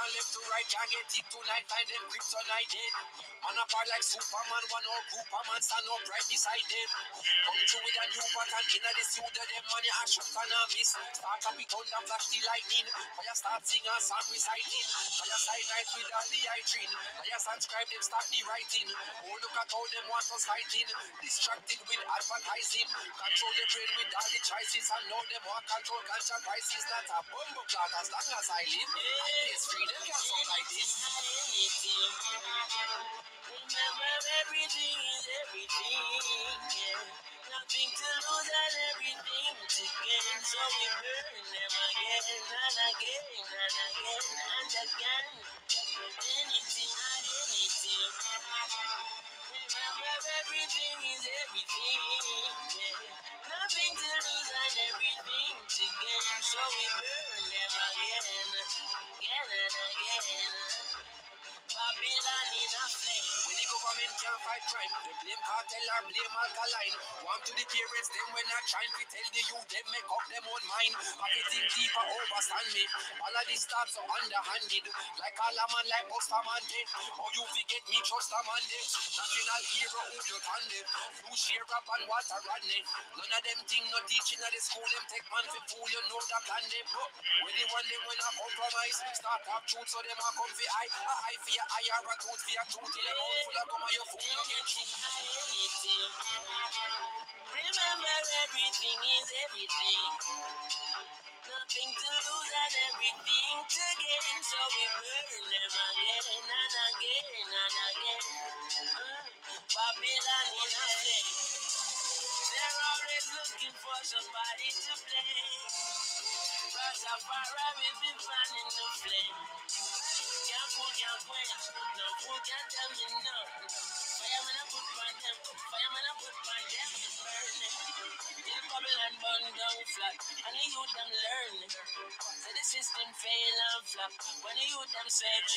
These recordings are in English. from left to right, can't get it tonight, I them kryptonite in. Man apart like Superman, one or group a man stand up right beside them. Come through with a new pattern, inna the suit of them, man you a shoot and a miss. Start up with thunder, flash the lightning, fire start sing and song reciting. Fire side night with all the hydrant, fire transcribe them, start the writing. Oh look at how them want us fighting, distracted with advertising. Control the brain with all the choices, and now them want control ganja prices. Not a bumble plot as long as I live. It's freedom can't sound like this. Remember everything is everything, yeah. Nothing to lose and everything to gain. So we burn them again and again and again and again. Anything. Remember everything is everything, yeah. Nothing to lose and everything to gain. So we burn them again, again and again. Babylon in a flame. When the government can't fight crime, they blame cartel or blame alkaline. One to the parents, then when I try to tell the youth, they make up them own mind. Everything deeper overstand me. All of these thoughts are underhanded. Like all a man, like Bustamante. How you forget me, trust a man, then. National hero, who you tandem. Blue share up and water running. None of them thing no teaching at the school. Them take man for fool, you know that plan them. But when they want them, when I compromise, start up truth so them are comfy. I fear I am a tooth fear truth. Till them out full of come on your fool, you get you. Remember everything is everything. Nothing to lose and everything to gain. So we burn them again and again and again. Babylon in a flame. They're always looking for somebody to blame. But so far we've been planning to flame. Can't quench, no food can't tell me no. Fireman I put on them, fireman I put on them, it's burning. Till Babylon burn down flat, and the youth them learn. So the system fail and flop, when the youth them search.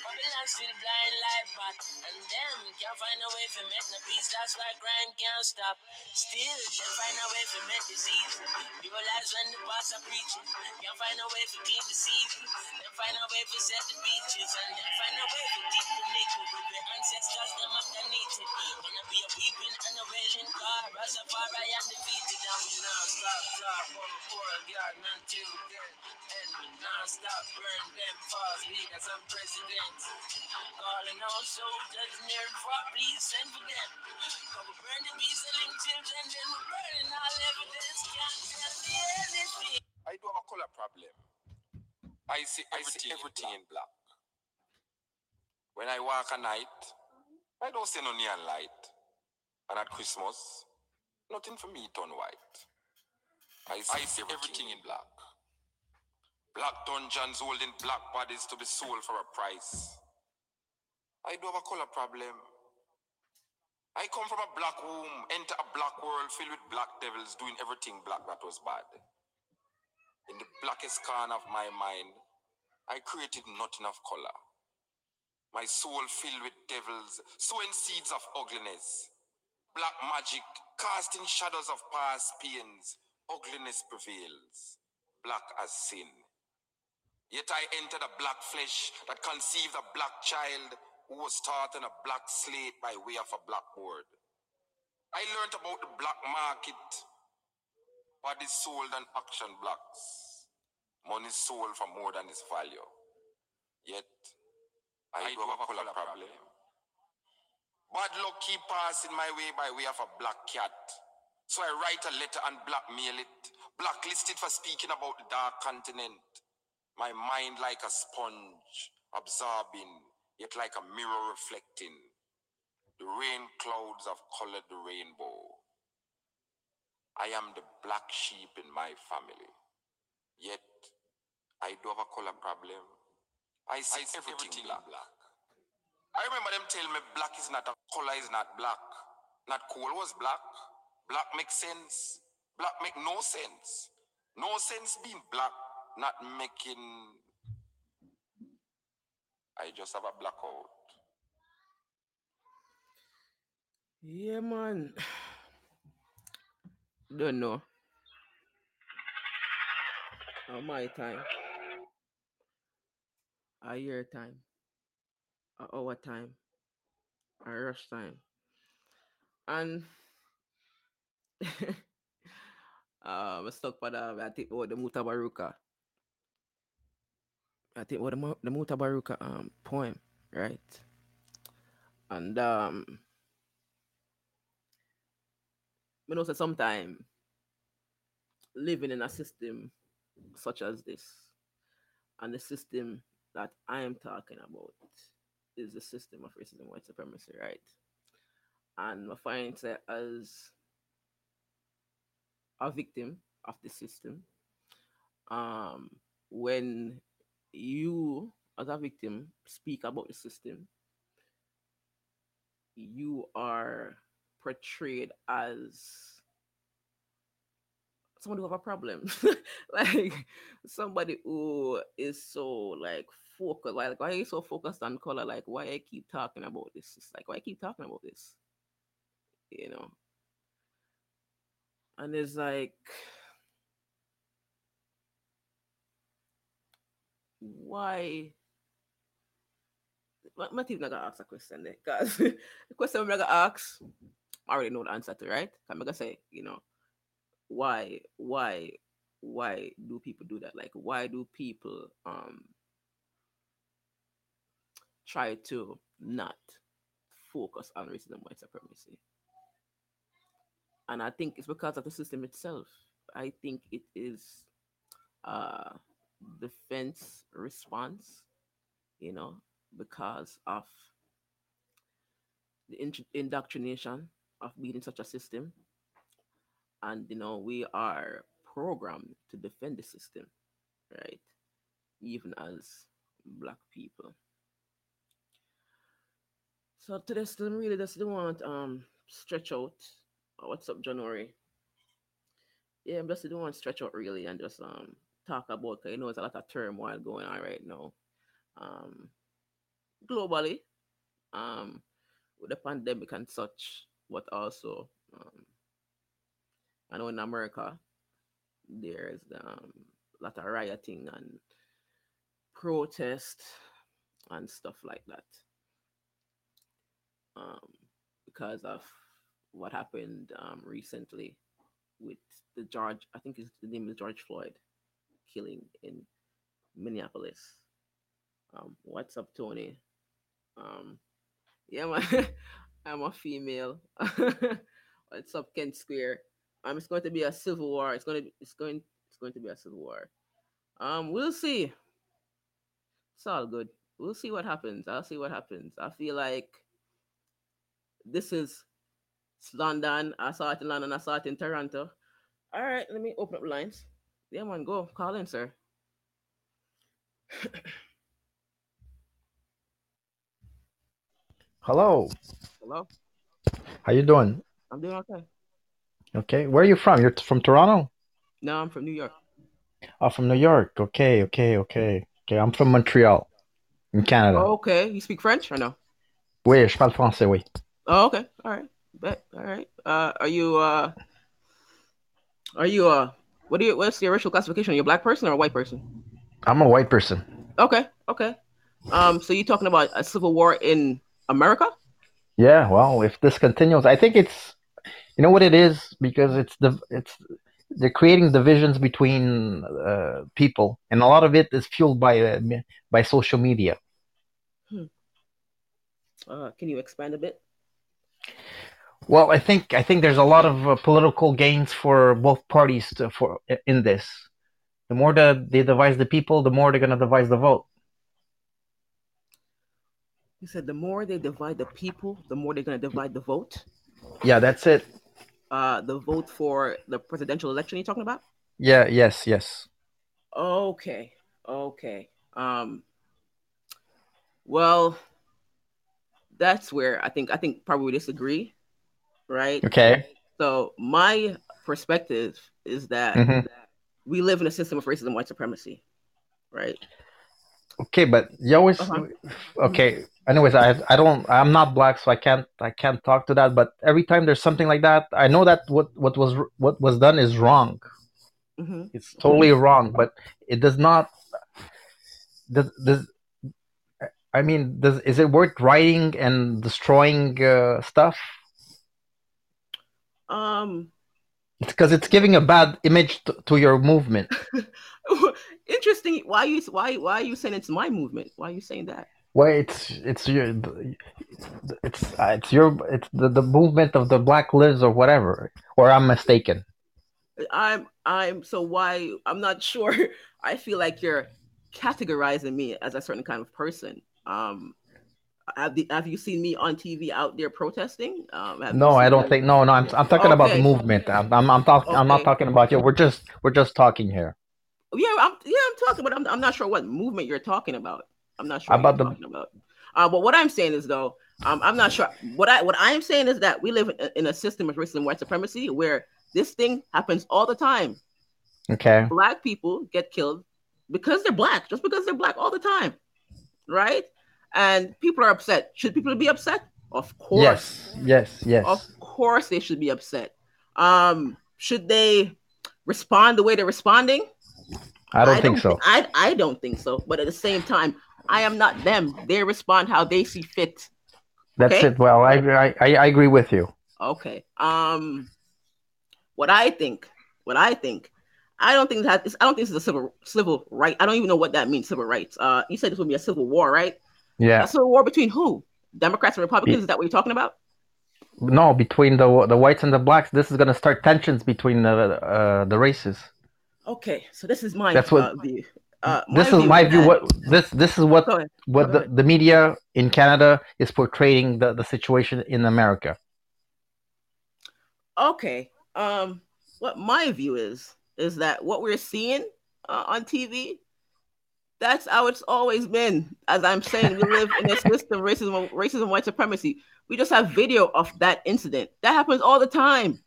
Babylon still blind like bat, and them can't find a way to make the peace. That's why crime can't stop. Still, can't find a way to make disease. People lies when the pastor preaching. Can't find a way to clean the seed. Can't find a way to set the beaches, and then find a way to keep the nature with the ancestors. Them up the nature. Gonna be a weeping and a wailing car. As a far I am defeated, and we non-stop talk. One for a God, none to death. And we non-stop burn them false leaders and presidents. Calling all soldiers near for please send for them. Cause we burn the beast and link children, then we burn all evidence. Can't tell me anything. I do have a color problem. I see everything in black. When I walk at night, I don't see no neon light. And at Christmas, nothing for me turn white. I see everything in black. Black dungeons holding black bodies to be sold for a price. I do have a color problem. I come from a black womb, enter a black world filled with black devils doing everything black that was bad. In the blackest corner of my mind, I created nothing of color. My soul filled with devils, sowing seeds of ugliness. Black magic, casting shadows of past pains. Ugliness prevails, black as sin. Yet I entered a black flesh that conceived a black child who was taught on a black slate by way of a blackboard. I learned about the black market. Bodies sold on auction blocks. Money sold for more than its value. Yet, I do have a color problem. Bad luck keep passing my way by way of a black cat. So I write a letter and blackmail it. Blacklisted for speaking about the dark continent. My mind like a sponge, absorbing, yet like a mirror reflecting. The rain clouds have colored the rainbow. I am the black sheep in my family. Yet, I do have a color problem. I see everything black. I remember them telling me black is not a color, is not black. Not coal was black. Black makes sense. Black make no sense. No sense being black, not making... I just have a blackout. Yeah, man. Don't know. Not my time. a year time, a hour time, a rush time. And I stuck for the, I think about the Mutabaruka. I think about the Mutabaruka poem, right? And you know, sometimes living in a system such as this, and the system that I am talking about is the system of racism, white supremacy, right? And I find that as a victim of the system, when you as a victim speak about the system, you are portrayed as someone who have a problem, like somebody who is so like focused. Like, why are you so focused on color? Like, why I keep talking about this? It's like, why I keep talking about this? You know. And it's like, why? My team not gonna ask a question there, because the question I'm gonna ask, I already know the answer to, right? I'm gonna say, you know, why do people do that? Like, why do people try to not focus on racism, white supremacy? And I think it's because of the system itself. I think it is defense response, you know, because of the indoctrination of being in such a system. And, you know, we are programmed to defend the system, right? Even as Black people. So today, still really just want stretch out. What's up, January? Yeah, I'm just don't want to stretch out really and just talk about, cause you know, there's a lot of turmoil going on right now, globally, with the pandemic and such, but also, I know in America there's a lot of rioting and protest and stuff like that, because of what happened recently with the George, I think his name is George Floyd, killing in Minneapolis. What's up, Tony? Yeah, I'm a female. What's up, Kent Square? It's going to be a civil war. It's going to be a civil war. We'll see. It's all good. We'll see what happens. I'll see what happens. I feel like this is London. I saw it in London. I saw it in Toronto. All right, let me open up lines. Yeah, man, go. Call in, sir. Hello. Hello. How you doing? I'm doing okay. Okay. Where are you from? You're from Toronto? No, I'm from New York. Oh, from New York. Okay. I'm from Montreal, in Canada. Oh, okay. You speak French or no? Oui, je parle français, oui. Oh, okay. All right. Bet. All right. Are you what's your racial classification? Are you a Black person or a white person? I'm a white person. Okay. So you're talking about a civil war in America? Yeah, well, if this continues, I think it's, you know what it is, because they're creating divisions between people, and a lot of it is fueled by social media. Can you expand a bit? Well, I think there's a lot of political gains for both parties in this. The more they divide the people, the more they're going to divide the vote. You said the more they divide the people, the more they're going to divide the vote? Yeah, that's it. The vote for the presidential election you're talking about? Yeah, yes. Okay. Well, that's where I think probably we disagree, right? Okay. So my perspective is that we live in a system of racism, white supremacy, right? Okay, but you always okay. Anyways, I'm not Black, so I can't talk to that. But every time there's something like that, I know that what was done is wrong. It's totally wrong, but it does not. This I mean, is it worth writing and destroying stuff? It's because it's giving a bad image to your movement. Interesting. Why are you saying it's my movement? Why are you saying that? Well, it's the movement of the Black Lives or whatever, or I'm mistaken. I'm not sure. I feel like you're categorizing me as a certain kind of person. Have you seen me on TV out there protesting? No, I don't think. No. I'm talking about the movement. I'm not talking about you. We're just talking here. Yeah, I'm talking, but I'm not sure what movement you're talking about. I'm not sure about what you're talking about. But what I'm saying is though, I'm not sure. What I am saying is that we live in a system of racism, white supremacy, where this thing happens all the time. Okay. Black people get killed because they're black, just because they're black all the time, right? And people are upset. Should people be upset? Of course. Yes. Of course they should be upset. Should they respond the way they're responding? I don't think so. I don't think so. But at the same time, I am not them. They respond how they see fit. That's okay? It. Well, I agree with you. Okay. What I think. I don't think this is a civil right. I don't even know what that means, civil rights. You said this would be a civil war, right? Yeah. A civil war between who? Democrats and Republicans? Is that what you're talking about? No, between the whites and the blacks. This is going to start tensions between the races. Okay, so this is my view. This is my view. This is what the media in Canada is portraying the situation in America. Okay. What my view is that what we're seeing on TV, that's how it's always been. As I'm saying, we live in a system of racism, white supremacy. We just have video of that incident. That happens all the time.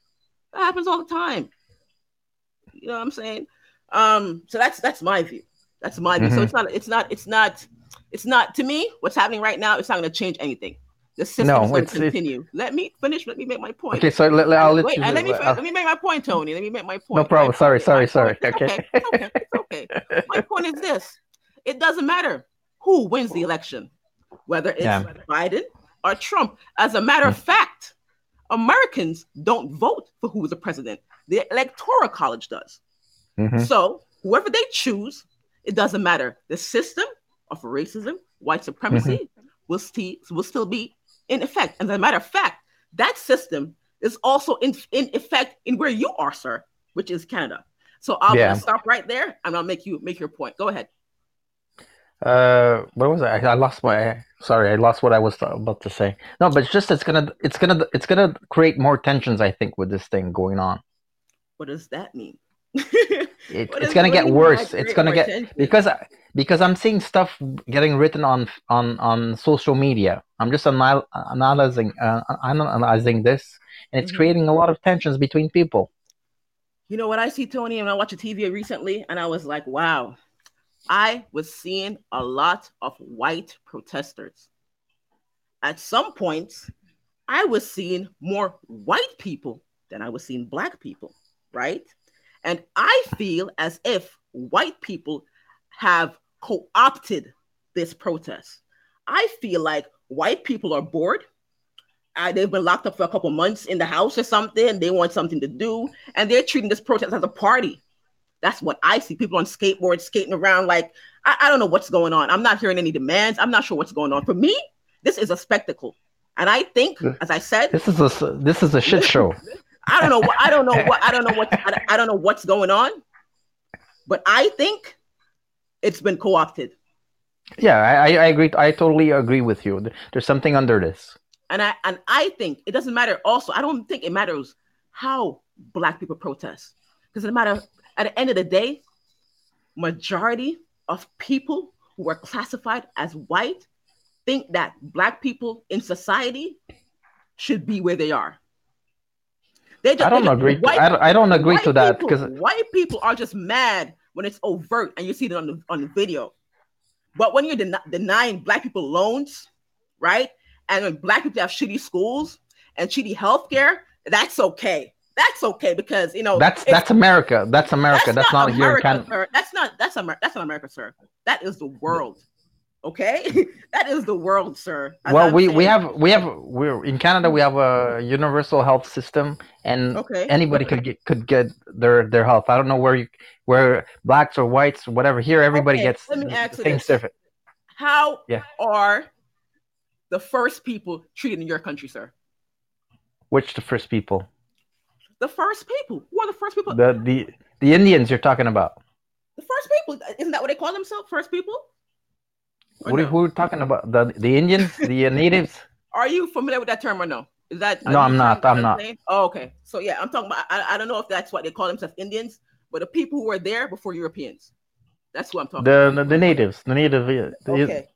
You know what I'm saying? So that's my view. That's my view. Mm-hmm. So it's not to me. What's happening right now? It's not going to change anything. The system will continue. Let me finish. Let me make my point. Okay, so let me make my point, Tony. Let me make my point. No problem. Sorry. Okay. It's okay. My point is this: it doesn't matter who wins the election, whether it's Biden or Trump. As a matter of fact, Americans don't vote for who is the president. The Electoral College does. Mm-hmm. So whoever they choose, it doesn't matter. The system of racism, white supremacy, will still be in effect. And as a matter of fact, that system is also in effect in where you are, sir, which is Canada. So I'm going to stop right there, and I'll make your point. Go ahead. What was I? I lost what I was about to say. No, but it's gonna create more tensions, I think, with this thing going on. What does that mean? It's gonna get worse. It's gonna get tension? because I'm seeing stuff getting written on social media. I'm just analyzing this, and it's creating a lot of tensions between people. You know what I see, Tony, when I watched TV recently, and I was like, wow. I was seeing a lot of white protesters. At some points, I was seeing more white people than I was seeing black people, right? And I feel as if white people have co-opted this protest. I feel like white people are bored. They've been locked up for a couple months in the house or something. They want something to do, and they're treating this protest as a party. That's what I see. People on skateboards skating around like, I don't know what's going on. I'm not hearing any demands. I'm not sure what's going on. For me, this is a spectacle. And I think, as I said, this is a shit show. I don't know what's going on. But I think it's been co-opted. Yeah, I agree. I totally agree with you. There's something under this. And I think it doesn't matter also. I don't think it matters how black people protest. Because it matters. At the end of the day, majority of people who are classified as white think that black people in society should be where they are. I don't agree to that because white people are just mad when it's overt and you see it on the video. But when you're denying black people loans, right? And when black people have shitty schools and shitty healthcare, that's okay. That's okay because you know that's America. That's America. That's not America, here in Canada. That's not America, sir. That is the world. Okay, that is the world, sir. We're in Canada. We have a universal health system, and anybody could get their health. I don't know where blacks or whites, whatever. Here, everybody gets things different. How are the first people treated in your country, sir? Which the first people? The first people. Who are the first people? The Indians you're talking about. The first people. Isn't that what they call themselves? First people. Who are we talking about? The Indians, the natives? Are you familiar with that term or no? Is that no? I'm not. Oh, okay. So yeah, I'm talking about. I don't know if that's what they call themselves, Indians, but the people who were there before Europeans. That's who I'm talking about. The natives, Okay.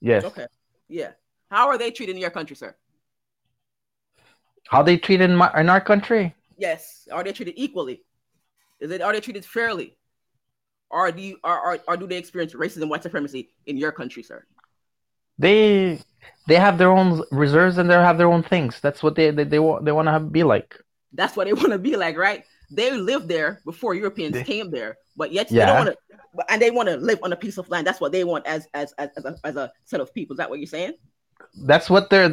Yes. Okay. Yeah. How are they treated in your country, sir? How they treated in our country? Yes. Are they treated equally? Are they treated fairly? Or do they experience racism, white supremacy in your country, sir? They have their own reserves and they have their own things. That's what they want to be like. That's what they want to be like, right? They lived there before Europeans came there, but yet they don't want to. And they want to live on a piece of land. That's what they want as a set of people. Is that what you're saying? That's what they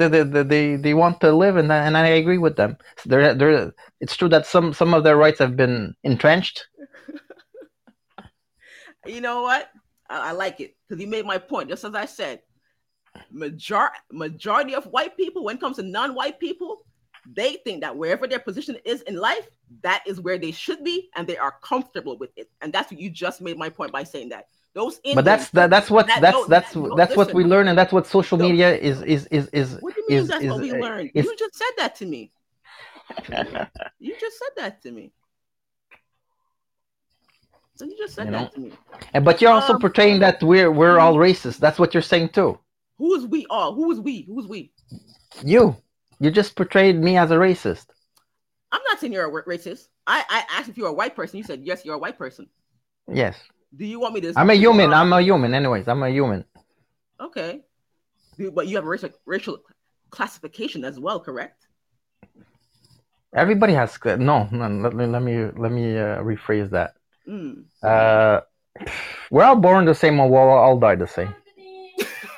want to live, and I agree with them. It's true that some of their rights have been entrenched. You know what? I like it because you made my point. Just as I said, majority of white people, when it comes to non-white people, they think that wherever their position is in life, that is where they should be, and they are comfortable with it. And that's what you just made my point by saying that. Those Indians, but that's what we learn, and that's what social media is. What do you mean that's what we learn? You just said that to me. So you just said that to me. But you're also portraying that we're all racist. That's what you're saying too. Who's we all? Who's we? You. You just portrayed me as a racist. I'm not saying you're a racist. I asked if you're a white person. You said yes, you're a white person. Yes. Do you want me to? I'm a human. I'm a human. Okay. But you have a racial classification as well, correct? Everybody has. Let me rephrase that. We're all born the same, and we'll all die the same.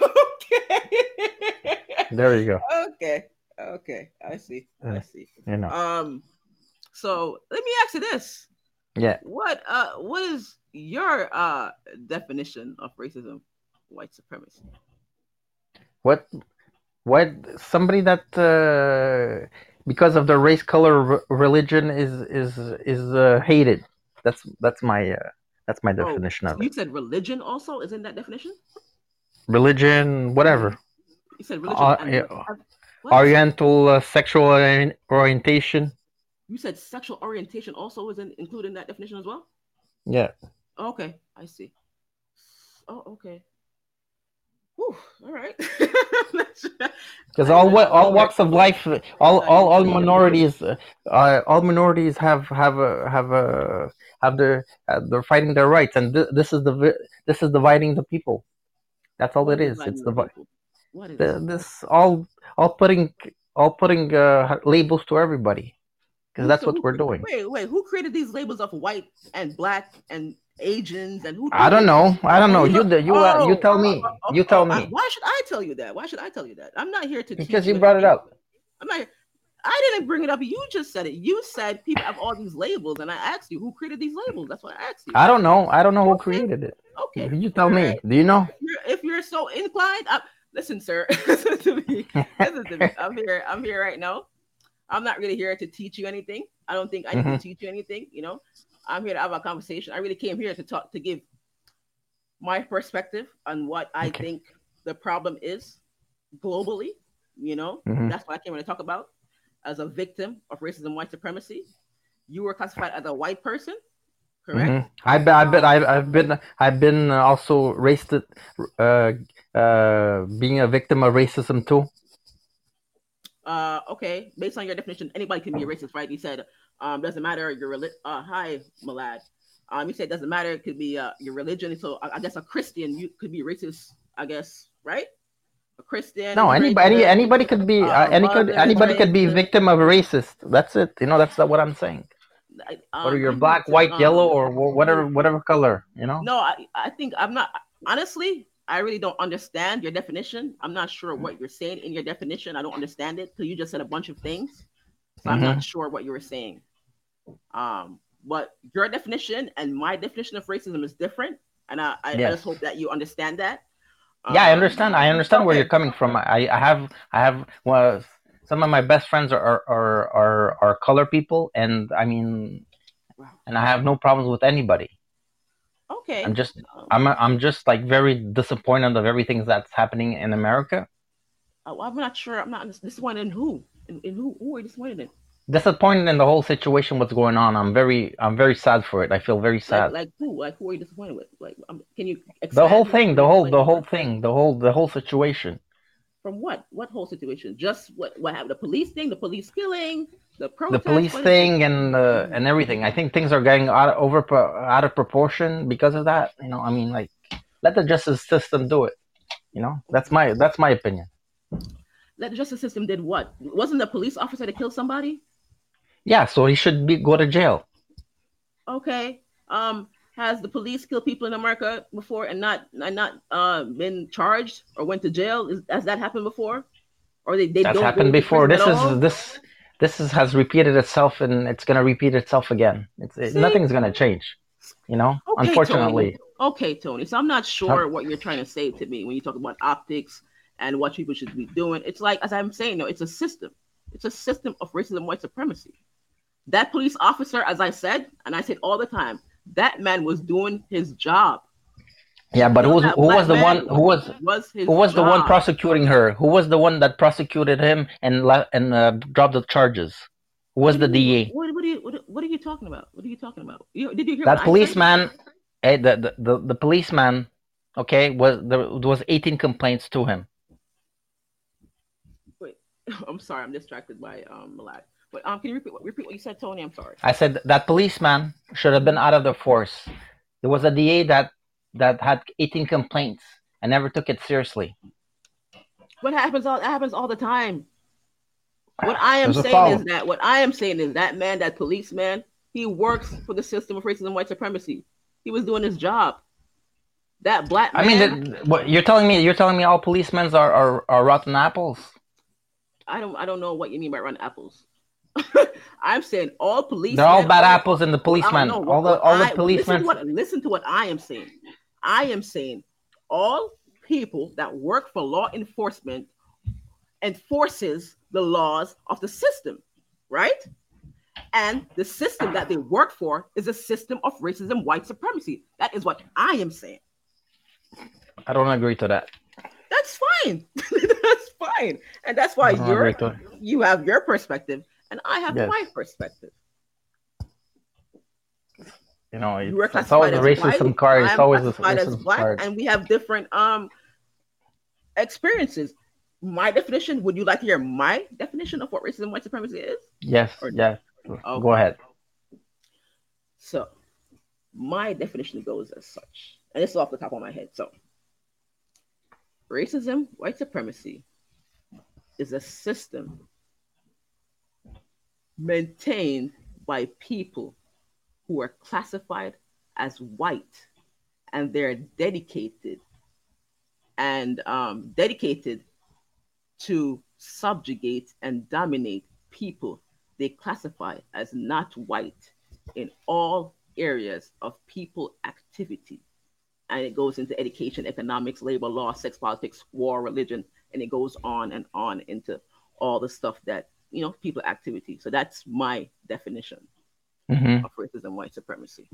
Okay. There you go. Okay. I see. You know. So let me ask you this. Yeah. What is your definition of racism, white supremacy? What somebody that because of their race, color, religion is hated. That's my definition of it. You said religion also is in that definition? Religion, whatever. You said religion. Oriental sexual orientation. You said sexual orientation also is included in that definition as well? Yeah. Okay, I see. Oh, okay. Whew, all right. Because all walks of life, all minorities, they're fighting their rights, and this is dividing the people. That's all it is. It's putting labels to everybody, because that's what we're doing. Wait, who created these labels of white and black and Asians and who? I don't know. You tell me. Why should I tell you that? I'm not here to. Because you brought it up. I'm not. I didn't bring it up. You just said it. You said people have all these labels, and I asked you who created these labels. That's what I asked you. I don't know who created it. Okay. You tell me. Right. Do you know? If you're so inclined, listen, sir. Listen to me. I'm here right now. I'm not really here to teach you anything. I don't think I need to teach you anything. You know. I'm here to have a conversation. I really came here to give my perspective on what I think the problem is globally. You know, that's what I came here to talk about. As a victim of racism, white supremacy, you were classified as a white person, correct? I've been also racist, being a victim of racism too. Okay, based on your definition, anybody can be a racist, right? You said. Doesn't matter your religion. Hi, Malad. You said it doesn't matter. It could be your religion. So I guess a Christian, you could be racist. I guess, right? A Christian. No, anybody could be. Anybody could be victim of a racist. That's it. You know, that's not what I'm saying. Whether you're black, white, yellow, or whatever color. You know. No, I think I'm not. Honestly, I really don't understand your definition. I'm not sure what you're saying in your definition. I don't understand it because you just said a bunch of things. So I'm not sure what you were saying. But your definition and my definition of racism is different. And I just hope that you understand that. Yeah, I understand. I understand where you're coming from. I have well, some of my best friends are color people. And I mean, and I have no problems with anybody. Okay. I'm just like very disappointed of everything that's happening in America. Oh, I'm not sure. I'm not disappointed in who? Who are you disappointed in? Disappointed in the whole situation. What's going on? I'm very sad for it. I feel very sad. Like who? Like who are you disappointed with? Like, can you? The whole thing. The whole situation. From what? What whole situation? Just what happened? The police thing. The police killing. The protest. The police thing and everything. I think things are getting out of proportion because of that. You know, I mean, like, let the justice system do it. You know, that's my opinion. Let the justice system did what? Wasn't the police officer that killed somebody? Yeah, so he should go to jail. Okay. Has the police killed people in America before and not been charged or went to jail? Has that happened before? Or they that's don't happened before. This has repeated itself, and it's going to repeat itself again. Nothing's going to change, you know. Okay, unfortunately. Tony. Okay, Tony. So I'm not sure what you're trying to say to me when you talk about optics and what people should be doing. It's like, as I'm saying, no, it's a system. It's a system of racism, white supremacy. That police officer, as I said, and I said all the time, that man was doing his job. Yeah, but who was the one prosecuting her? Who was the one that prosecuted him and dropped the charges? Who was the DA? What are you talking about? What are you talking about? Did you hear that policeman? The policeman, okay, there was 18 complaints to him. Wait, I'm sorry, I'm distracted by Malak. But can you repeat what you said, Tony? I'm sorry. I said that policeman should have been out of the force. There was a DA that had 18 complaints and never took it seriously. That happens all the time. What I am saying is that man, that policeman, he works for the system of racism and white supremacy. He was doing his job. That black man. I mean, you're telling me all policemen are rotten apples? I don't know what you mean by rotten apples. I'm saying all policemen. They're all bad apples and the policemen. All the policemen. Listen to what I am saying. I am saying all people that work for law enforcement enforces the laws of the system, right? And the system that they work for is a system of racism, white supremacy. That is what I am saying. I don't agree to that. That's fine. That's fine. And that's why you have your perspective. And I have my perspective. You know, it's always a racism card. It's always a racism card. And we have different experiences. My definition, would you like to hear my definition of what racism and white supremacy is? Yes. Okay. Go ahead. So, my definition goes as such. And this is off the top of my head. So, racism, white supremacy is a system maintained by people who are classified as white, and they're dedicated to subjugate and dominate people they classify as not white in all areas of people activity. And it goes into education, economics, labor law, sex, politics, war, religion, and it goes on and on into all the stuff that, you know, people activity. So that's my definition of racism, white supremacy.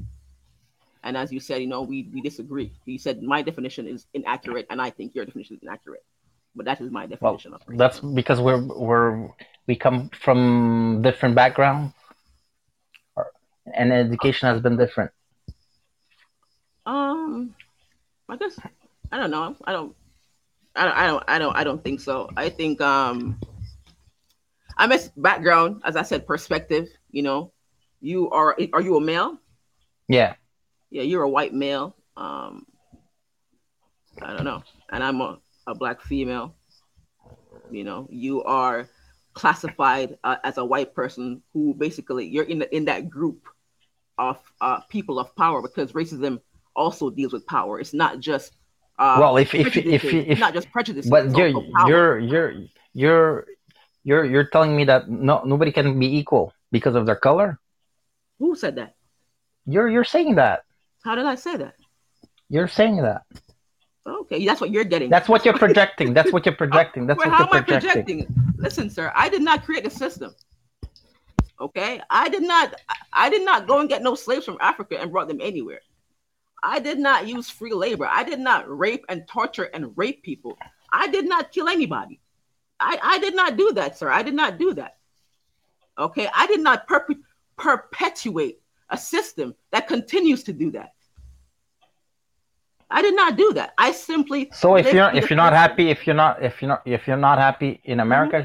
And as you said, you know, we disagree. You said my definition is inaccurate, and I think your definition is inaccurate. But that is my definition of racism. That's because we come from different backgrounds, and education has been different. I guess I don't know. I don't think so. I think I miss background, as I said, perspective, you know. You are you a male? Yeah. Yeah, you're a white male. I don't know. And I'm a black female. You know, you are classified as a white person who basically you're in that group of people of power, because racism also deals with power. It's not just Well, if not just prejudice, but you're telling me that nobody can be equal because of their color. Who said that? You're saying that. How did I say that? You're saying that. Okay, that's what you're getting. That's what you're projecting. That's what you're projecting. That's what you're projecting. How am I projecting? Listen, sir, I did not create the system. Okay, I did not go and get no slaves from Africa and brought them anywhere. I did not use free labor. I did not rape and torture and rape people. I did not kill anybody. I did not do that, sir. I did not do that. Okay, I did not perpetuate a system that continues to do that. I did not do that. I simply. So if you're not happy in America,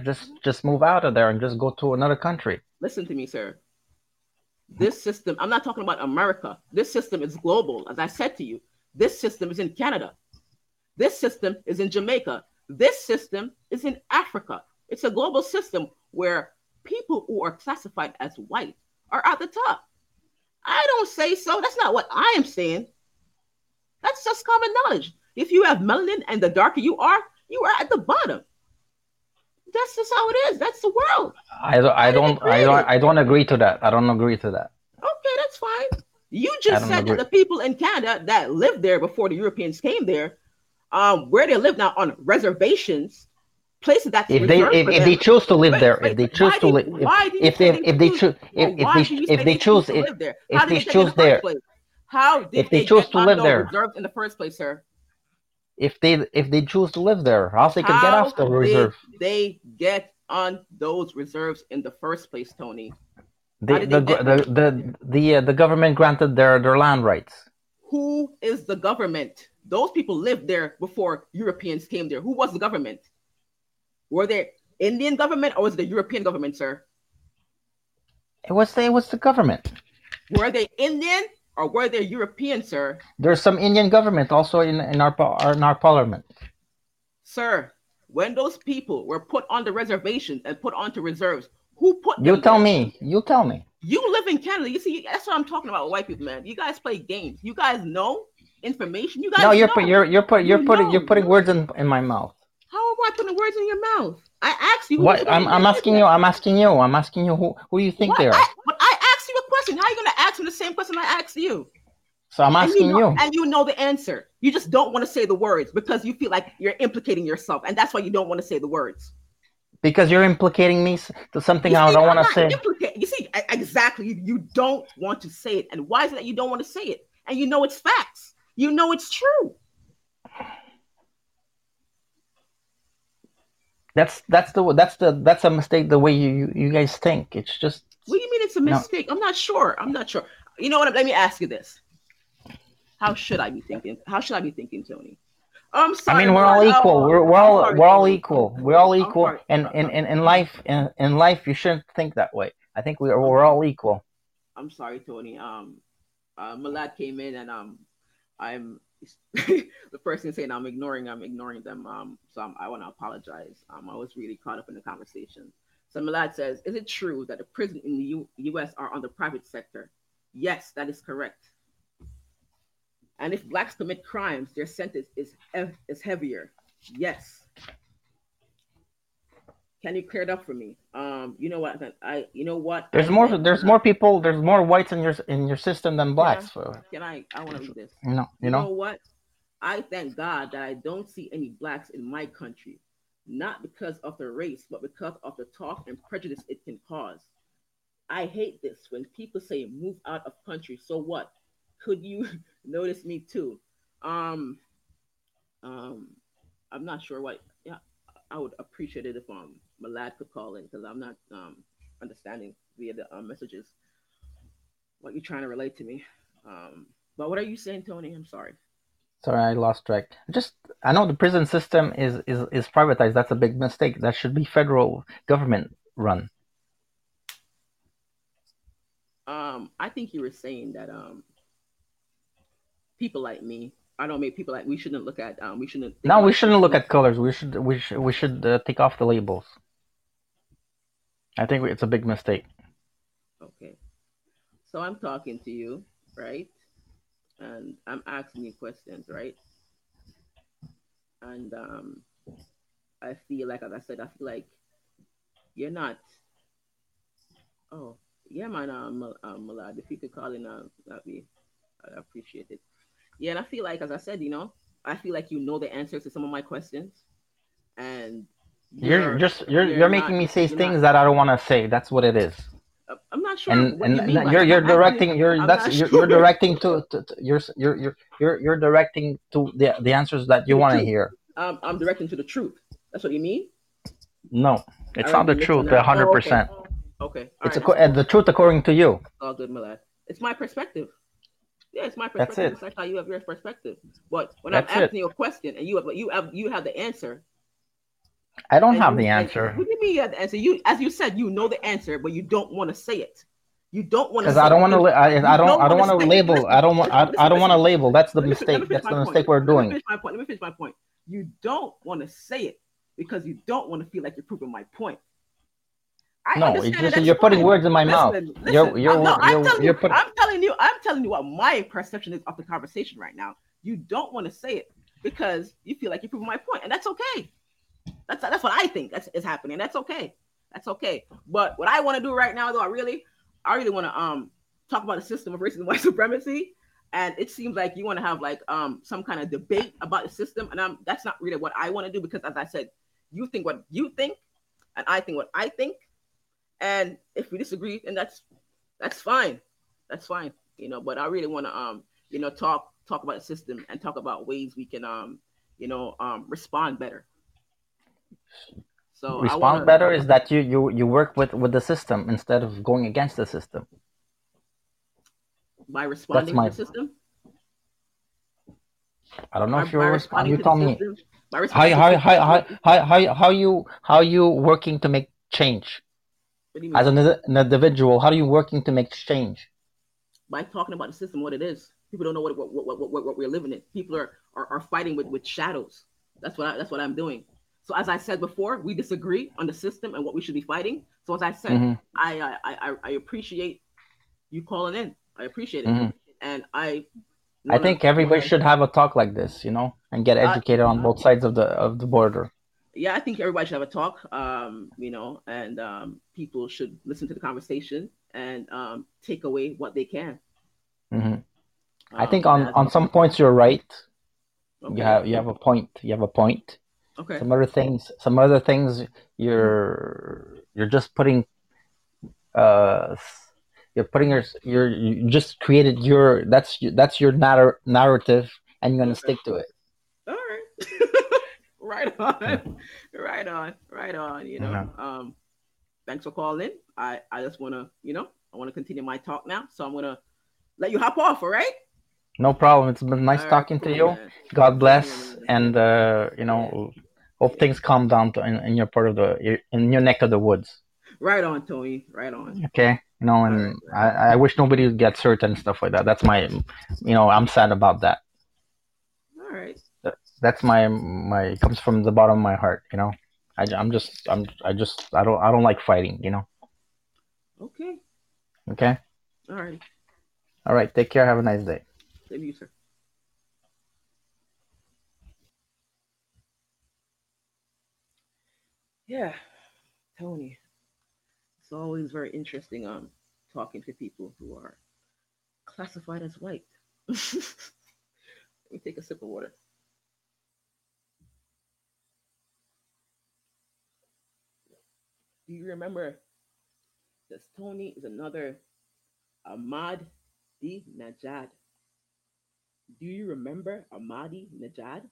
mm-hmm. just move out of there and just go to another country. Listen to me, sir. This system, I'm not talking about America. This system is global. As I said to you, this system is in Canada. This system is in Jamaica. This system is in Africa. It's a global system where people who are classified as white are at the top. I don't say so. That's not what I am saying. That's just common knowledge. If you have melanin and the darker you are at the bottom. That's just how it is. That's the world. I don't agree to that. I don't agree to that. Okay, that's fine. You just said that the people in Canada that lived there before the Europeans came there, where they live now on reservations, places that if they choose to live there, if they choose to live, if they choose to live there, reserves in the first place, sir. If they choose to live there, how they could get off the reserve? They get on those reserves in the first place, Tony. The government granted their land rights. Who is the government? Those people lived there before Europeans came there. Who was the government? Were they Indian government or was it the European government, sir? It was the government. Were they Indian? Or were they European, sir? There's some Indian government also in our parliament. Sir, when those people were put on the reservations and put onto reserves, who put them there? You tell me. You live in Canada. You see, that's what I'm talking about with white people, man. You guys play games. You guys know information. You guys know. No, you're putting words in my mouth. How am I putting words in your mouth? I asked you. What? I'm asking you. Who do you think they are? Question. How are you going to ask me the same question I asked you? So I'm asking you. And you know the answer. You just don't want to say the words because you feel like you're implicating yourself. And that's why you don't want to say the words. Because you're implicating me to something I don't want to say. You see, exactly. You don't want to say it. And why is it that you don't want to say it? And you know it's facts. You know it's true. That's a mistake the way you guys think. It's just. What do you mean it's a mistake? No. I'm not sure. You know what? Let me ask you this. How should I be thinking? Tony? I'm sorry. I mean, we're all equal. We're all equal. And in life, you shouldn't think that way. I think we're all equal. I'm sorry, Tony. Milad came in, and I'm the person saying I'm ignoring them. So I want to apologize. I was really caught up in the conversation. So Milad says, is it true that the prisons in the U.S. are on the private sector? Yes, that is correct. And if blacks commit crimes, their sentence is heavier. Yes. Can you clear it up for me? You know what? There's more whites in your system than blacks. I want to read this. No, you know what? I thank God that I don't see any blacks in my country. Not because of the race, but because of the talk and prejudice it can cause. I hate this when people say move out of country. So what? Could you notice me too? I'm not sure why. Yeah, I would appreciate it if Milad could call in because I'm not understanding via the messages what you're trying to relate to me. But what are you saying, Tony? I'm sorry. Sorry, I lost track. I know the prison system is privatized. That's a big mistake. That should be federal government run. I think you were saying that people like me. I don't mean people like we shouldn't look at. We shouldn't. No, we shouldn't look at colors. We should take off the labels. I think it's a big mistake. Okay, so I'm talking to you, right? And I'm asking you questions, right? And I feel like, as I said, I feel like you're not. Oh, yeah, man, Malad, if you could call in, I'd appreciate it. Yeah, and I feel like, as I said, you know, I feel like you know the answers to some of my questions, and you're making me say things that I don't want to say. That's what it is. I'm not sure. And you're directing to the answers that you want to hear. I'm directing to the truth. That's what you mean? No, it's not the truth. 100%. Okay. All it's right. The truth according to you. All good, my lad. It's my perspective. Yeah, it's my perspective. That's it. It's like how you have your perspective. But when I'm asking you a question and you have the answer. I don't have the answer. What do you mean you have the answer? You, as you said, you know the answer, but you don't want to say it. You don't want to. Because I don't want to. I don't want to label. I don't want to label. That's the mistake. That's the mistake we're doing. Let me finish my point. You don't want to say it because you don't want to feel like you're proving my point. You're putting words in my mouth. I'm telling you what my perception is of the conversation right now. You don't want to say it because you feel like you're proving my point, and that's okay. That's what I think is happening. That's okay. That's okay. But what I want to do right now, though, I really want to talk about the system of racism and white supremacy. And it seems like you want to have like some kind of debate about the system, and that's not really what I want to do, because, as I said, you think what you think, and I think what I think. And if we disagree, then that's fine. That's fine, you know. But I really want to you know, talk about the system and talk about ways we can you know, respond better. So better is that you work with the system instead of going against the system. By responding to the system? I don't know if you're responding. You tell me. How you working to make change? As an individual, how are you working to make change? By talking about the system, what it is. People don't know what we're living in. People are fighting with shadows. That's what I'm doing. So as I said before, we disagree on the system and what we should be fighting. So as I said, I appreciate you calling in. I appreciate it. And I think everybody should have a talk like this, you know, and get educated on both sides of the border. Yeah, I think everybody should have a talk, you know, and people should listen to the conversation and take away what they can. I think on some points you're right. Okay. You have a point. Okay. Some other things you're just putting you just created your narrative, and you're gonna stick to it. All right. Right on. You know, thanks for calling. I just wanna, you know, I wanna continue my talk now, so I'm gonna let you hop off. All right. No problem. It's been nice talking to you. Man. God bless, and you know, hope things calm down in your part of in your neck of the woods. Right on, Tony. Right on. Okay. You know, and I wish nobody would get hurt and stuff like that. That's my, you know, I'm sad about that. All right. That's my comes from the bottom of my heart, you know. I don't like fighting, you know. Okay. All right. Take care. Have a nice day. Thank you, sir. Yeah, Tony. It's always very interesting talking to people who are classified as white. Let me take a sip of water. Do you remember that Tony is another Ahmadinejad? Do you remember Ahmadinejad?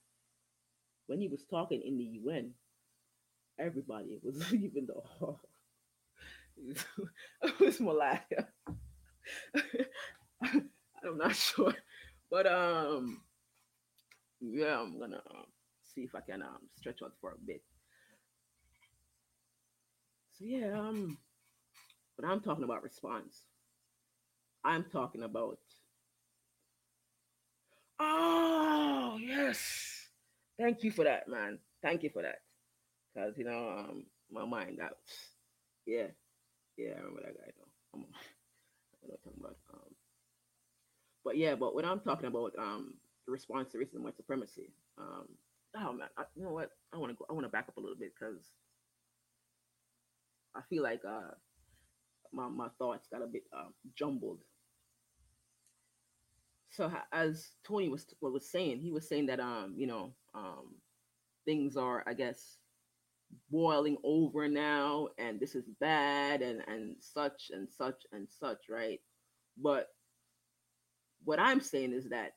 When he was talking in the UN, everybody was leaving the hall. It was Malaya. I'm not sure. But yeah, I'm gonna see if I can stretch out for a bit. So yeah, but I'm talking about response. I'm talking about, oh yes, thank you for that, man. Thank you for that, because you know, my mind out. Yeah, I remember that guy. Though. I'm not talking about. But yeah, but when I'm talking about the response to racism and white supremacy, I don't know. You know what? I want to back up a little bit because I feel like my thoughts got a bit jumbled. So as Tony was saying, he was saying that things are, I guess, boiling over now, and this is bad, and such and such and such, right? But what I'm saying is that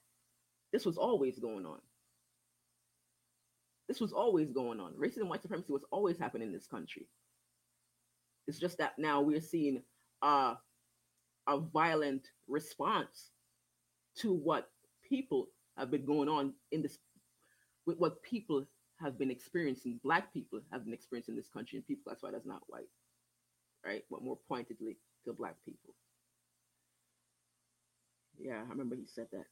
this was always going on. This was always going on. Racism, white supremacy was always happening in this country. It's just that now we're seeing a violent response to what people have been going on in this, with what people have been experiencing, Black people have been experiencing in this country, and people, that's why that's not white, right? But more pointedly to Black people. Yeah, I remember he said that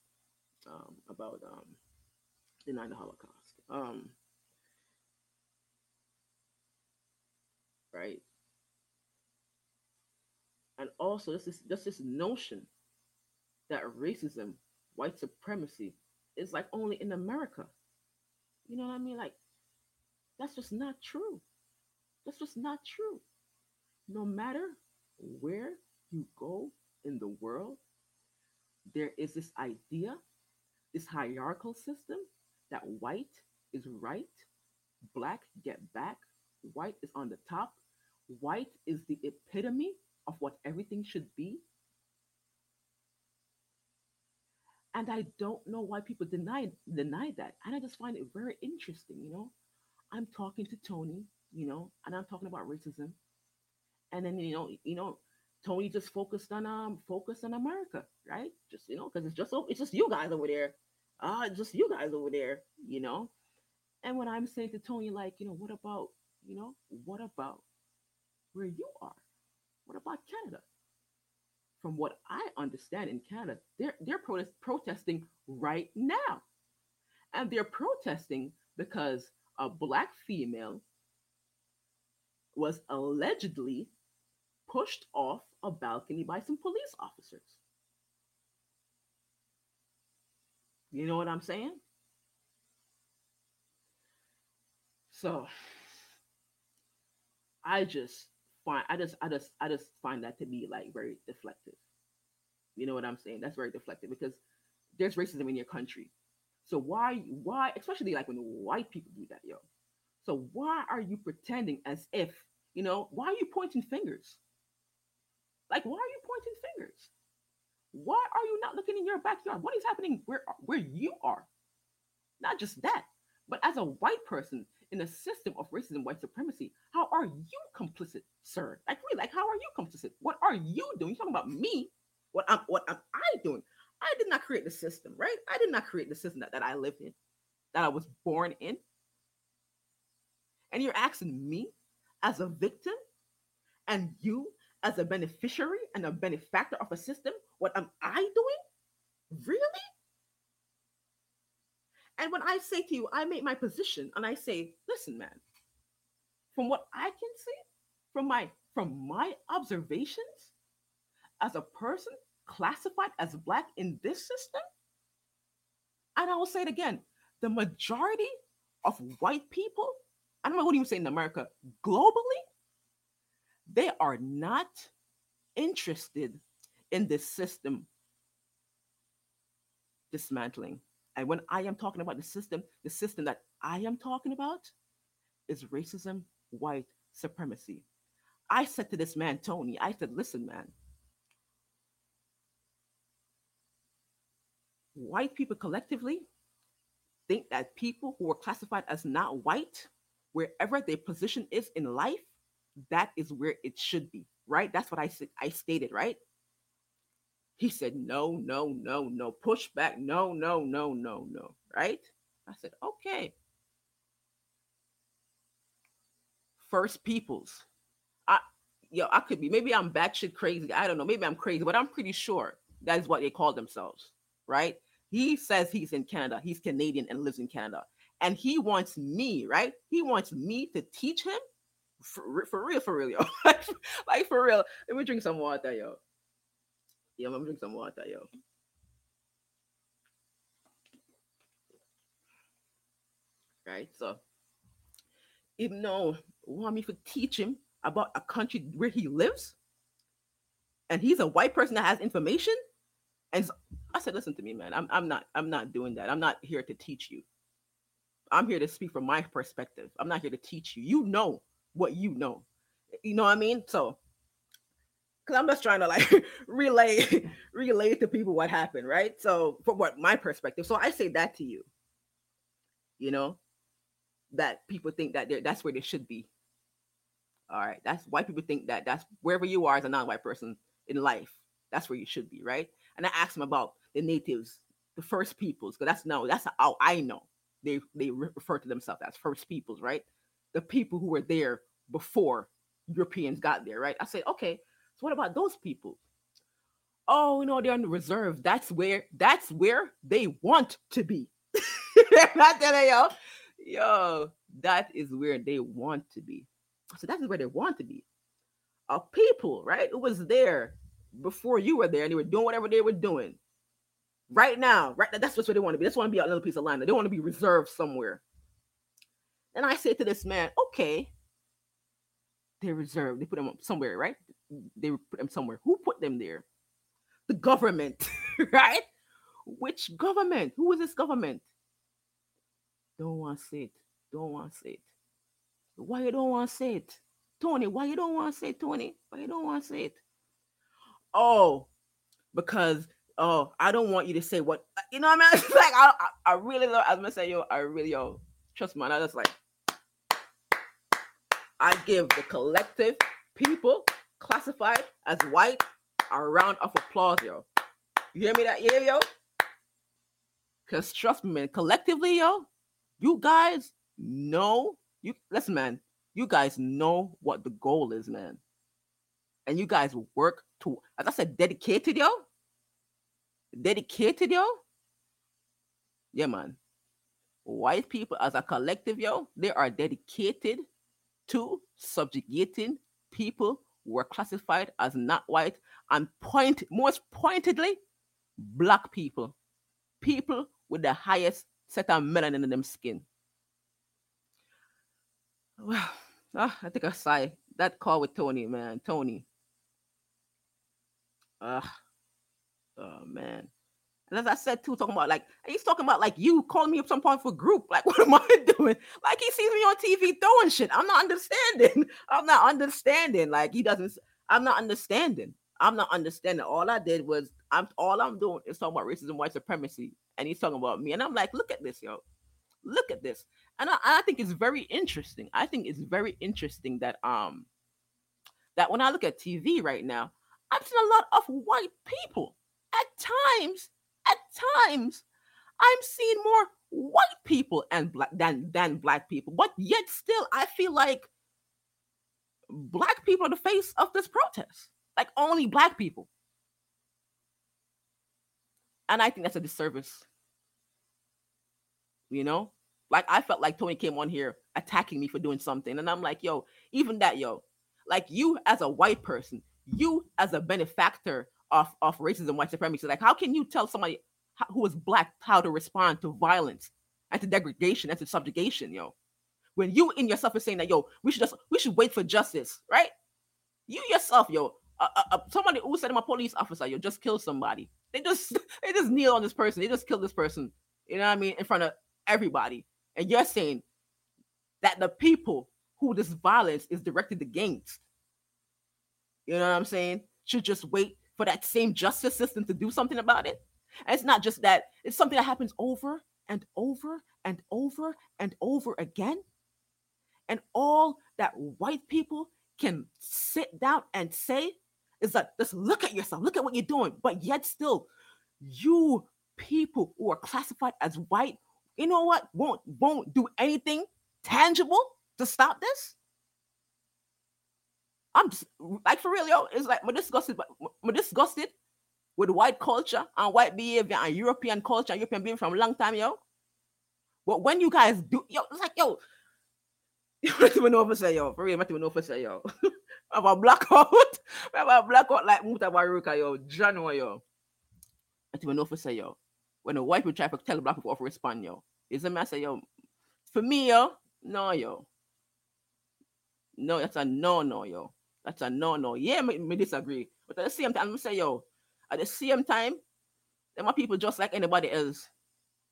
about denying the Holocaust. Right. And also, this notion that racism, white supremacy, is like only in America. You know what I mean? Like, that's just not true. That's just not true. No matter where you go in the world, there is this idea, this hierarchical system that white is right, Black get back, white is on the top, white is the epitome of what everything should be. And I don't know why people deny that. And I just find it very interesting, you know. I'm talking to Tony, you know, and I'm talking about racism. And then, you know, Tony just focused on America, right? Just, you know, because it's just you guys over there. Just you guys over there, you know. And when I'm saying to Tony, like, what about where you are? What about Canada? From what I understand in Canada, they're protesting right now. And they're protesting because a Black female was allegedly pushed off a balcony by some police officers. You know what I'm saying? So I just find that to be like very deflective. You know what I'm saying? That's very deflective because there's racism in your country. So why, especially like when white people do that, yo. So why are you pretending as if, you know, why are you pointing fingers? Like, why are you pointing fingers? Why are you not looking in your backyard? What is happening where you are? Not just that, but as a white person in a system of racism, white supremacy, how are you complicit, sir? Like, really, like, how are you complicit? What are you doing? You're talking about me. What am I doing? I did not create the system, right? I did not create the system that I lived in, that I was born in. And you're asking me as a victim and you as a beneficiary and a benefactor of a system, what am I doing? Really? And when I say to you, I make my position and I say, listen, man, from what I can see, from my observations as a person classified as Black in this system, and I will say it again, the majority of white people, I don't know what you say in America, globally, they are not interested in this system dismantling. And when I am talking about the system that I am talking about is racism, white supremacy. I said to this man, Tony, I said, listen, man, white people collectively think that people who are classified as not white, wherever their position is in life, that is where it should be, right? That's what I said. I stated, right? He said, no, push back, no, right? I said, okay. First Peoples. I could be, maybe I'm batshit crazy. I don't know, maybe I'm crazy, but I'm pretty sure that is what they call themselves, right? He says he's in Canada, he's Canadian and lives in Canada. And he wants me, right? He wants me to teach him for real, yo. like for real. Let me drink some water, yo. Yeah, I'm gonna drink some water, yo. right? So even though Wami could teach him about a country where he lives, and he's a white person that has information, and so I said, listen to me, man, I'm not doing that. I'm not here to teach you. I'm here to speak from my perspective. I'm not here to teach you. You know what you know. You know what I mean? So, because I'm just trying to like relay to people what happened, right? So, from what my perspective. So I say that to you. You know, that people think that that's where they should be. All right, that's why people think that that's wherever you are as a non-white person in life. That's where you should be, right? And I asked them about the natives, the first peoples, because that's how I know. They refer to themselves as first peoples, right? The people who were there before Europeans got there, right? I said, okay, so what about those people? Oh, no, they're on the reserve. That's where they want to be. Not telling y'all. Yo, that is where they want to be. So that is where they want to be. A people, right? It was there before you were there, and they were doing whatever they were doing. Right now, right? That's just where they want to be. They just want to be on another piece of land. They want to be reserved somewhere. And I said to this man, okay, they're reserved. They put them up somewhere, right? They put them somewhere. Who put them there? The government, right? Which government? Who is this government? Don't want to say it. Don't want to say it. Why you don't want to say it? Tony, why you don't want to say it, Tony? Why you don't want to say it? Oh, because... oh, I don't want you to say what, you know what I mean? It's like, I really love, I was going to say, yo, trust me, and I just like, I give the collective people classified as white a round of applause, yo. You hear me that, yeah, yo? Because trust me, man, collectively, yo, you guys know, listen, man, you guys know what the goal is, man. And you guys work to, as I said, dedicated, yo. Yeah, man. White people as a collective, yo, they are dedicated to subjugating people who are classified as not white, and most pointedly, black people with the highest set of melanin in them skin. Well, I think I sigh. That call with Tony, man. Tony. Oh man. And as I said too, he's talking about you calling me up some point for group. Like, what am I doing? Like, he sees me on TV throwing shit. I'm not understanding. Like, he doesn't, I'm not understanding. All I'm doing is talking about racism, white supremacy. And he's talking about me. And I'm like, look at this, yo. Look at this. And I think it's very interesting. I think it's very interesting that that when I look at TV right now, I've seen a lot of white people. At times, I'm seeing more white people and than black people, but yet still, I feel like black people are the face of this protest. Like, only black people, and I think that's a disservice. You know, like, I felt like Tony came on here attacking me for doing something, and I'm like, yo, even that, yo, like, you as a white person, you as a benefactor of racism, white supremacy. Like, how can you tell somebody who is black how to respond to violence and to degradation and to subjugation, yo? When you in yourself is saying that, yo, we should wait for justice, right? You yourself, yo, somebody who said I'm a police officer, yo, just kill somebody. They just kneel on this person. They just kill this person. You know what I mean? In front of everybody. And you're saying that the people who this violence is directed against, you know what I'm saying, should just wait for that same justice system to do something about it. And it's not just that, it's something that happens over and over and over and over again. And all that white people can sit down and say is that, just look at yourself, look at what you're doing. But yet still, you people who are classified as white, you know what, won't do anything tangible to stop this. I'm just, like, for real, yo, it's like, I'm disgusted with white culture and white behavior and European culture and European behavior from a long time, yo. But when you guys do, yo, it's like, yo, you don't even know what I say, yo. For real, you don't even know what I say, yo. I have a blackout. I have a blackout like Mutabaruka, yo. January, yo. I don't even know what I say, yo. When the white people try to tell the black people how to respond, yo. Is it me? I say, yo, For me, yo, no, yo. No, that's a no, yo. That's a no. Yeah, me disagree. But at the same time, I say, yo, at the same time, them are people just like anybody else.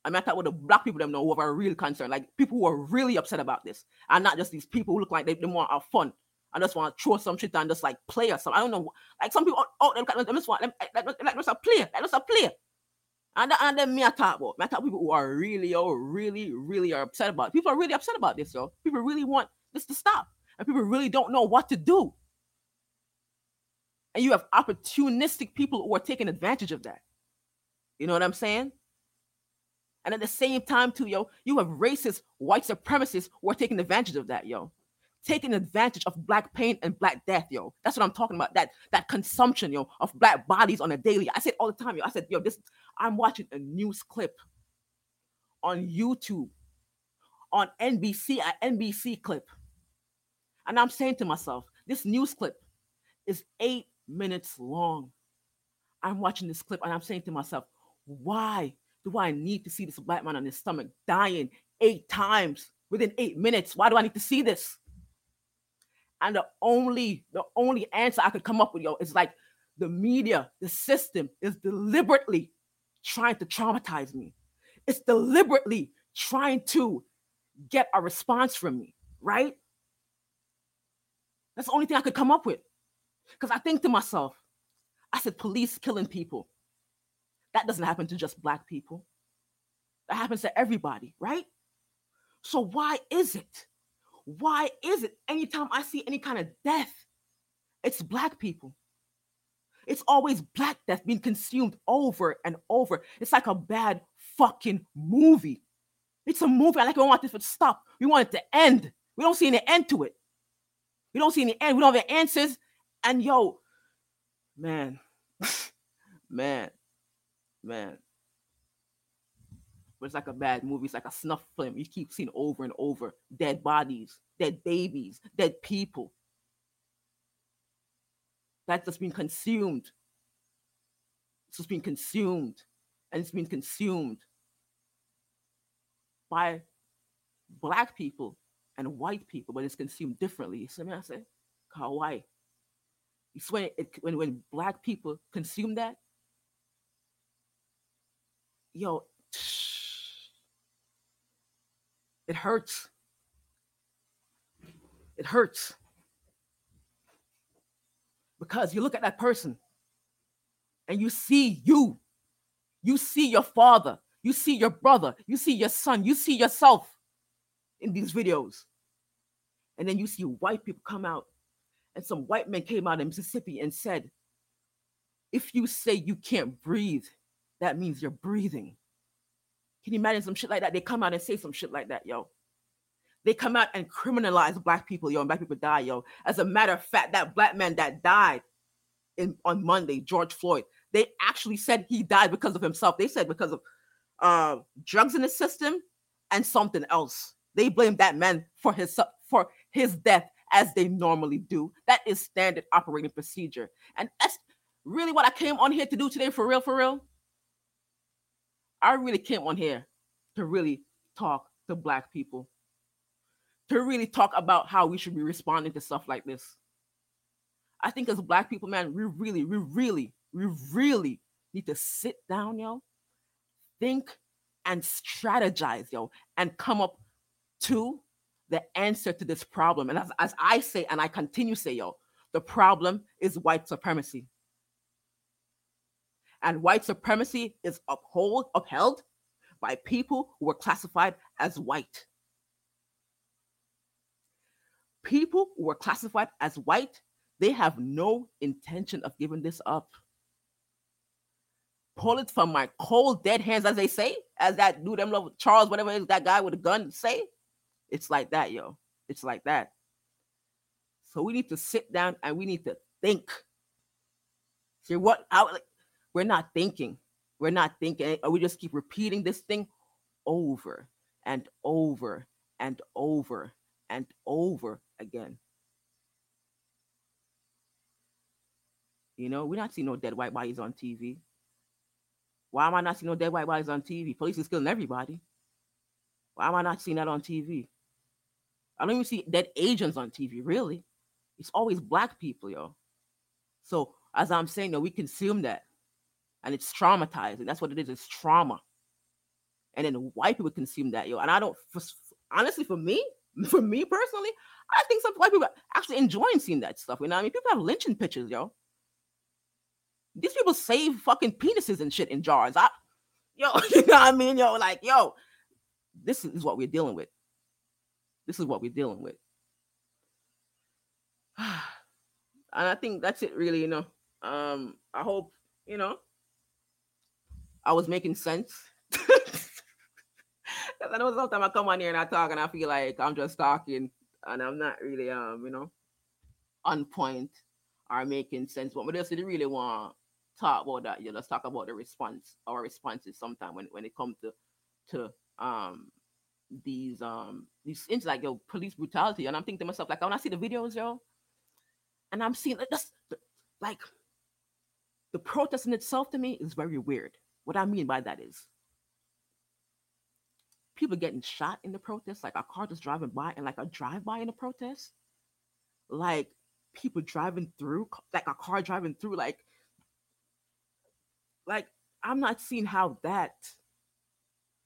I mean, I thought with the black people them know who have a real concern, like people who are really upset about this, and not just these people who look like they want to have fun. I just want to throw some shit and just like play or something. I don't know. Like some people out there, they just want like just a player. Like just a player. And then me I talk about. Me I talk people who are really are upset about it. People are really upset about this, yo. People really want this to stop. And people really don't know what to do. And you have opportunistic people who are taking advantage of that. You know what I'm saying? And at the same time, too, yo, you have racist white supremacists who are taking advantage of that, yo. Taking advantage of black pain and black death, yo. That's what I'm talking about. That consumption, yo, of black bodies on a daily. I say it all the time, yo. I said, yo, this. I'm watching a news clip on YouTube, on NBC, an NBC clip, and I'm saying to myself, this news clip is 8 minutes long. I'm watching this clip and I'm saying to myself, why do I need to see this black man on his stomach dying 8 times within 8 minutes? Why do I need to see this? And the only answer I could come up with, yo, is like the media, the system is deliberately trying to traumatize me. It's deliberately trying to get a response from me, right? That's the only thing I could come up with. Because I think to myself, I said, police killing people. That doesn't happen to just black people. That happens to everybody, right? So why is it? Why is it anytime I see any kind of death, it's black people? It's always black death being consumed over and over. It's like a bad fucking movie. It's a movie. I like, we don't want this to stop. We want it to end. We don't see any end to it. We don't see any end. We don't have any answers. And yo, man. But it's like a bad movie. It's like a snuff film. You keep seeing over and over. Dead bodies, dead babies, dead people. That's just been consumed. It's just been consumed. And it's been consumed by black people and white people, but it's consumed differently. You see what I say? Kawaii. It's when black people consume that. Yo, it hurts. It hurts. Because you look at that person and you see you. You see your father. You see your brother. You see your son. You see yourself in these videos. And then you see white people come out. And some white men came out in Mississippi and said, if you say you can't breathe, that means you're breathing. Can you imagine some shit like that? They come out and say some shit like that, yo. They come out and criminalize black people, yo, and black people die, yo. As a matter of fact, that black man that died on Monday, George Floyd, they actually said he died because of himself. They said because of drugs in the system and something else. They blamed that man for his death, as they normally do. That is standard operating procedure. And that's really what I came on here to do today, for real. I really came on here to really talk to black people, to really talk about how we should be responding to stuff like this. I think as black people, man, we really need to sit down, yo, think and strategize, yo, and come up to the answer to this problem. And as I say, and I continue to say, yo, the problem is white supremacy. And white supremacy is upheld by people who were classified as white. People who were classified as white, they have no intention of giving this up. Pull it from my cold, dead hands, as they say, as that dude, them love Charles, whatever it is, that guy with a gun say. It's like that, yo. It's like that. So we need to sit down and we need to think. See what? We're not thinking. We're not thinking. We just keep repeating this thing over and over and over and over again. You know, we're not seeing no dead white bodies on TV. Why am I not seeing no dead white bodies on TV? Police is killing everybody. Why am I not seeing that on TV? I don't even see dead Asians on TV, really. It's always Black people, yo. So as I'm saying, we consume that. And it's traumatizing. That's what it is. It's trauma. And then white people consume that, yo. And I don't, honestly, for me personally, I think some white people are actually enjoying seeing that stuff. You know what I mean? People have lynching pictures, yo. These people save fucking penises and shit in jars. You know what I mean? This is what we're dealing with. This is what we're dealing with. And I think that's it, really, I hope, I was making sense. Because I know sometimes I come on here and I talk and I feel like I'm just talking and I'm not really, on point or making sense. But we just really want to talk about that. Let's talk about the response, our responses sometime when it comes to these things like police brutality. And I'm thinking to myself, like, when I see the videos, and I'm seeing like the protest in itself to me is very weird. What I mean by that is people getting shot in the protest, like a car just driving by and like a drive-by in the protest, like people driving through, like a car driving through, like I'm not seeing how that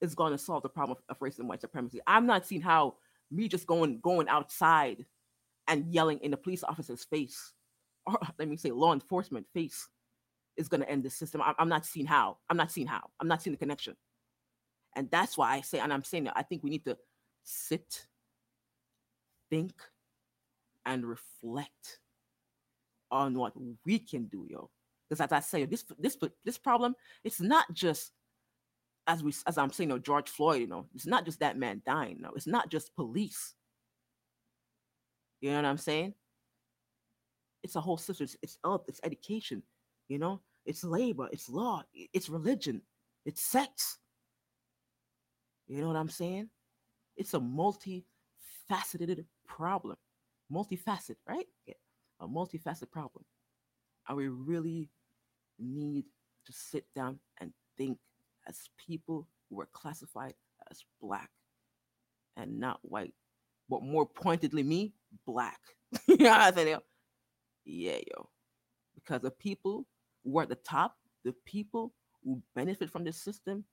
is going to solve the problem of race and white supremacy. I'm not seeing how me just going outside and yelling in the police officer's face, or let me say law enforcement face, is going to end this system. I'm not seeing how. I'm not seeing the connection. And that's why I say, and I'm saying that I think we need to sit, think, and reflect on what we can do, Because as I say, this problem, it's not just, as I'm saying, George Floyd, it's not just that man dying, it's not just police. You know what I'm saying? It's a whole system. It's health, it's education, it's labor, it's law, it's religion, it's sex. You know what I'm saying? It's a multifaceted problem. Multifaceted, right? Yeah. A multifaceted problem. And we really need to sit down and think as people who are classified as Black and not white, but more pointedly me, Black. You know what I'm saying? Yeah, Because the people who are at the top, the people who benefit from this system,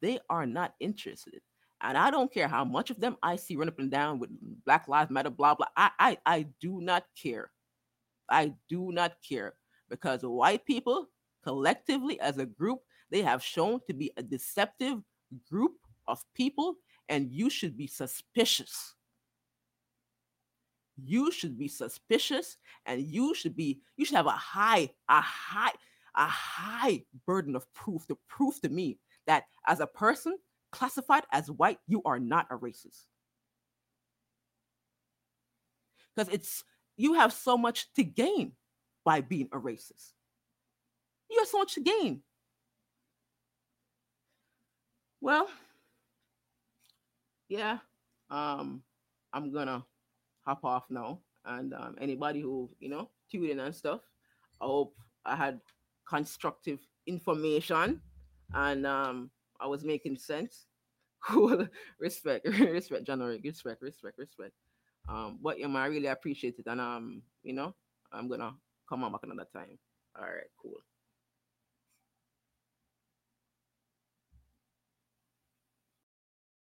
they are not interested. And I don't care how much of them I see run up and down with Black Lives Matter, blah, blah. I do not care. I do not care. Because white people, collectively as a group, they have shown to be a deceptive group of people, and you should be suspicious. You should be suspicious, and you should have a high burden of proof to prove to me that as a person classified as white, you are not a racist. Because you have so much to gain by being a racist. You have so much to gain. Well, yeah, I'm gonna hop off now. And anybody who, tuned in and stuff, I hope I had constructive information and I was making sense. Cool. Respect, John. Respect. But I really appreciate it. And I'm gonna come on back another time. All right, cool.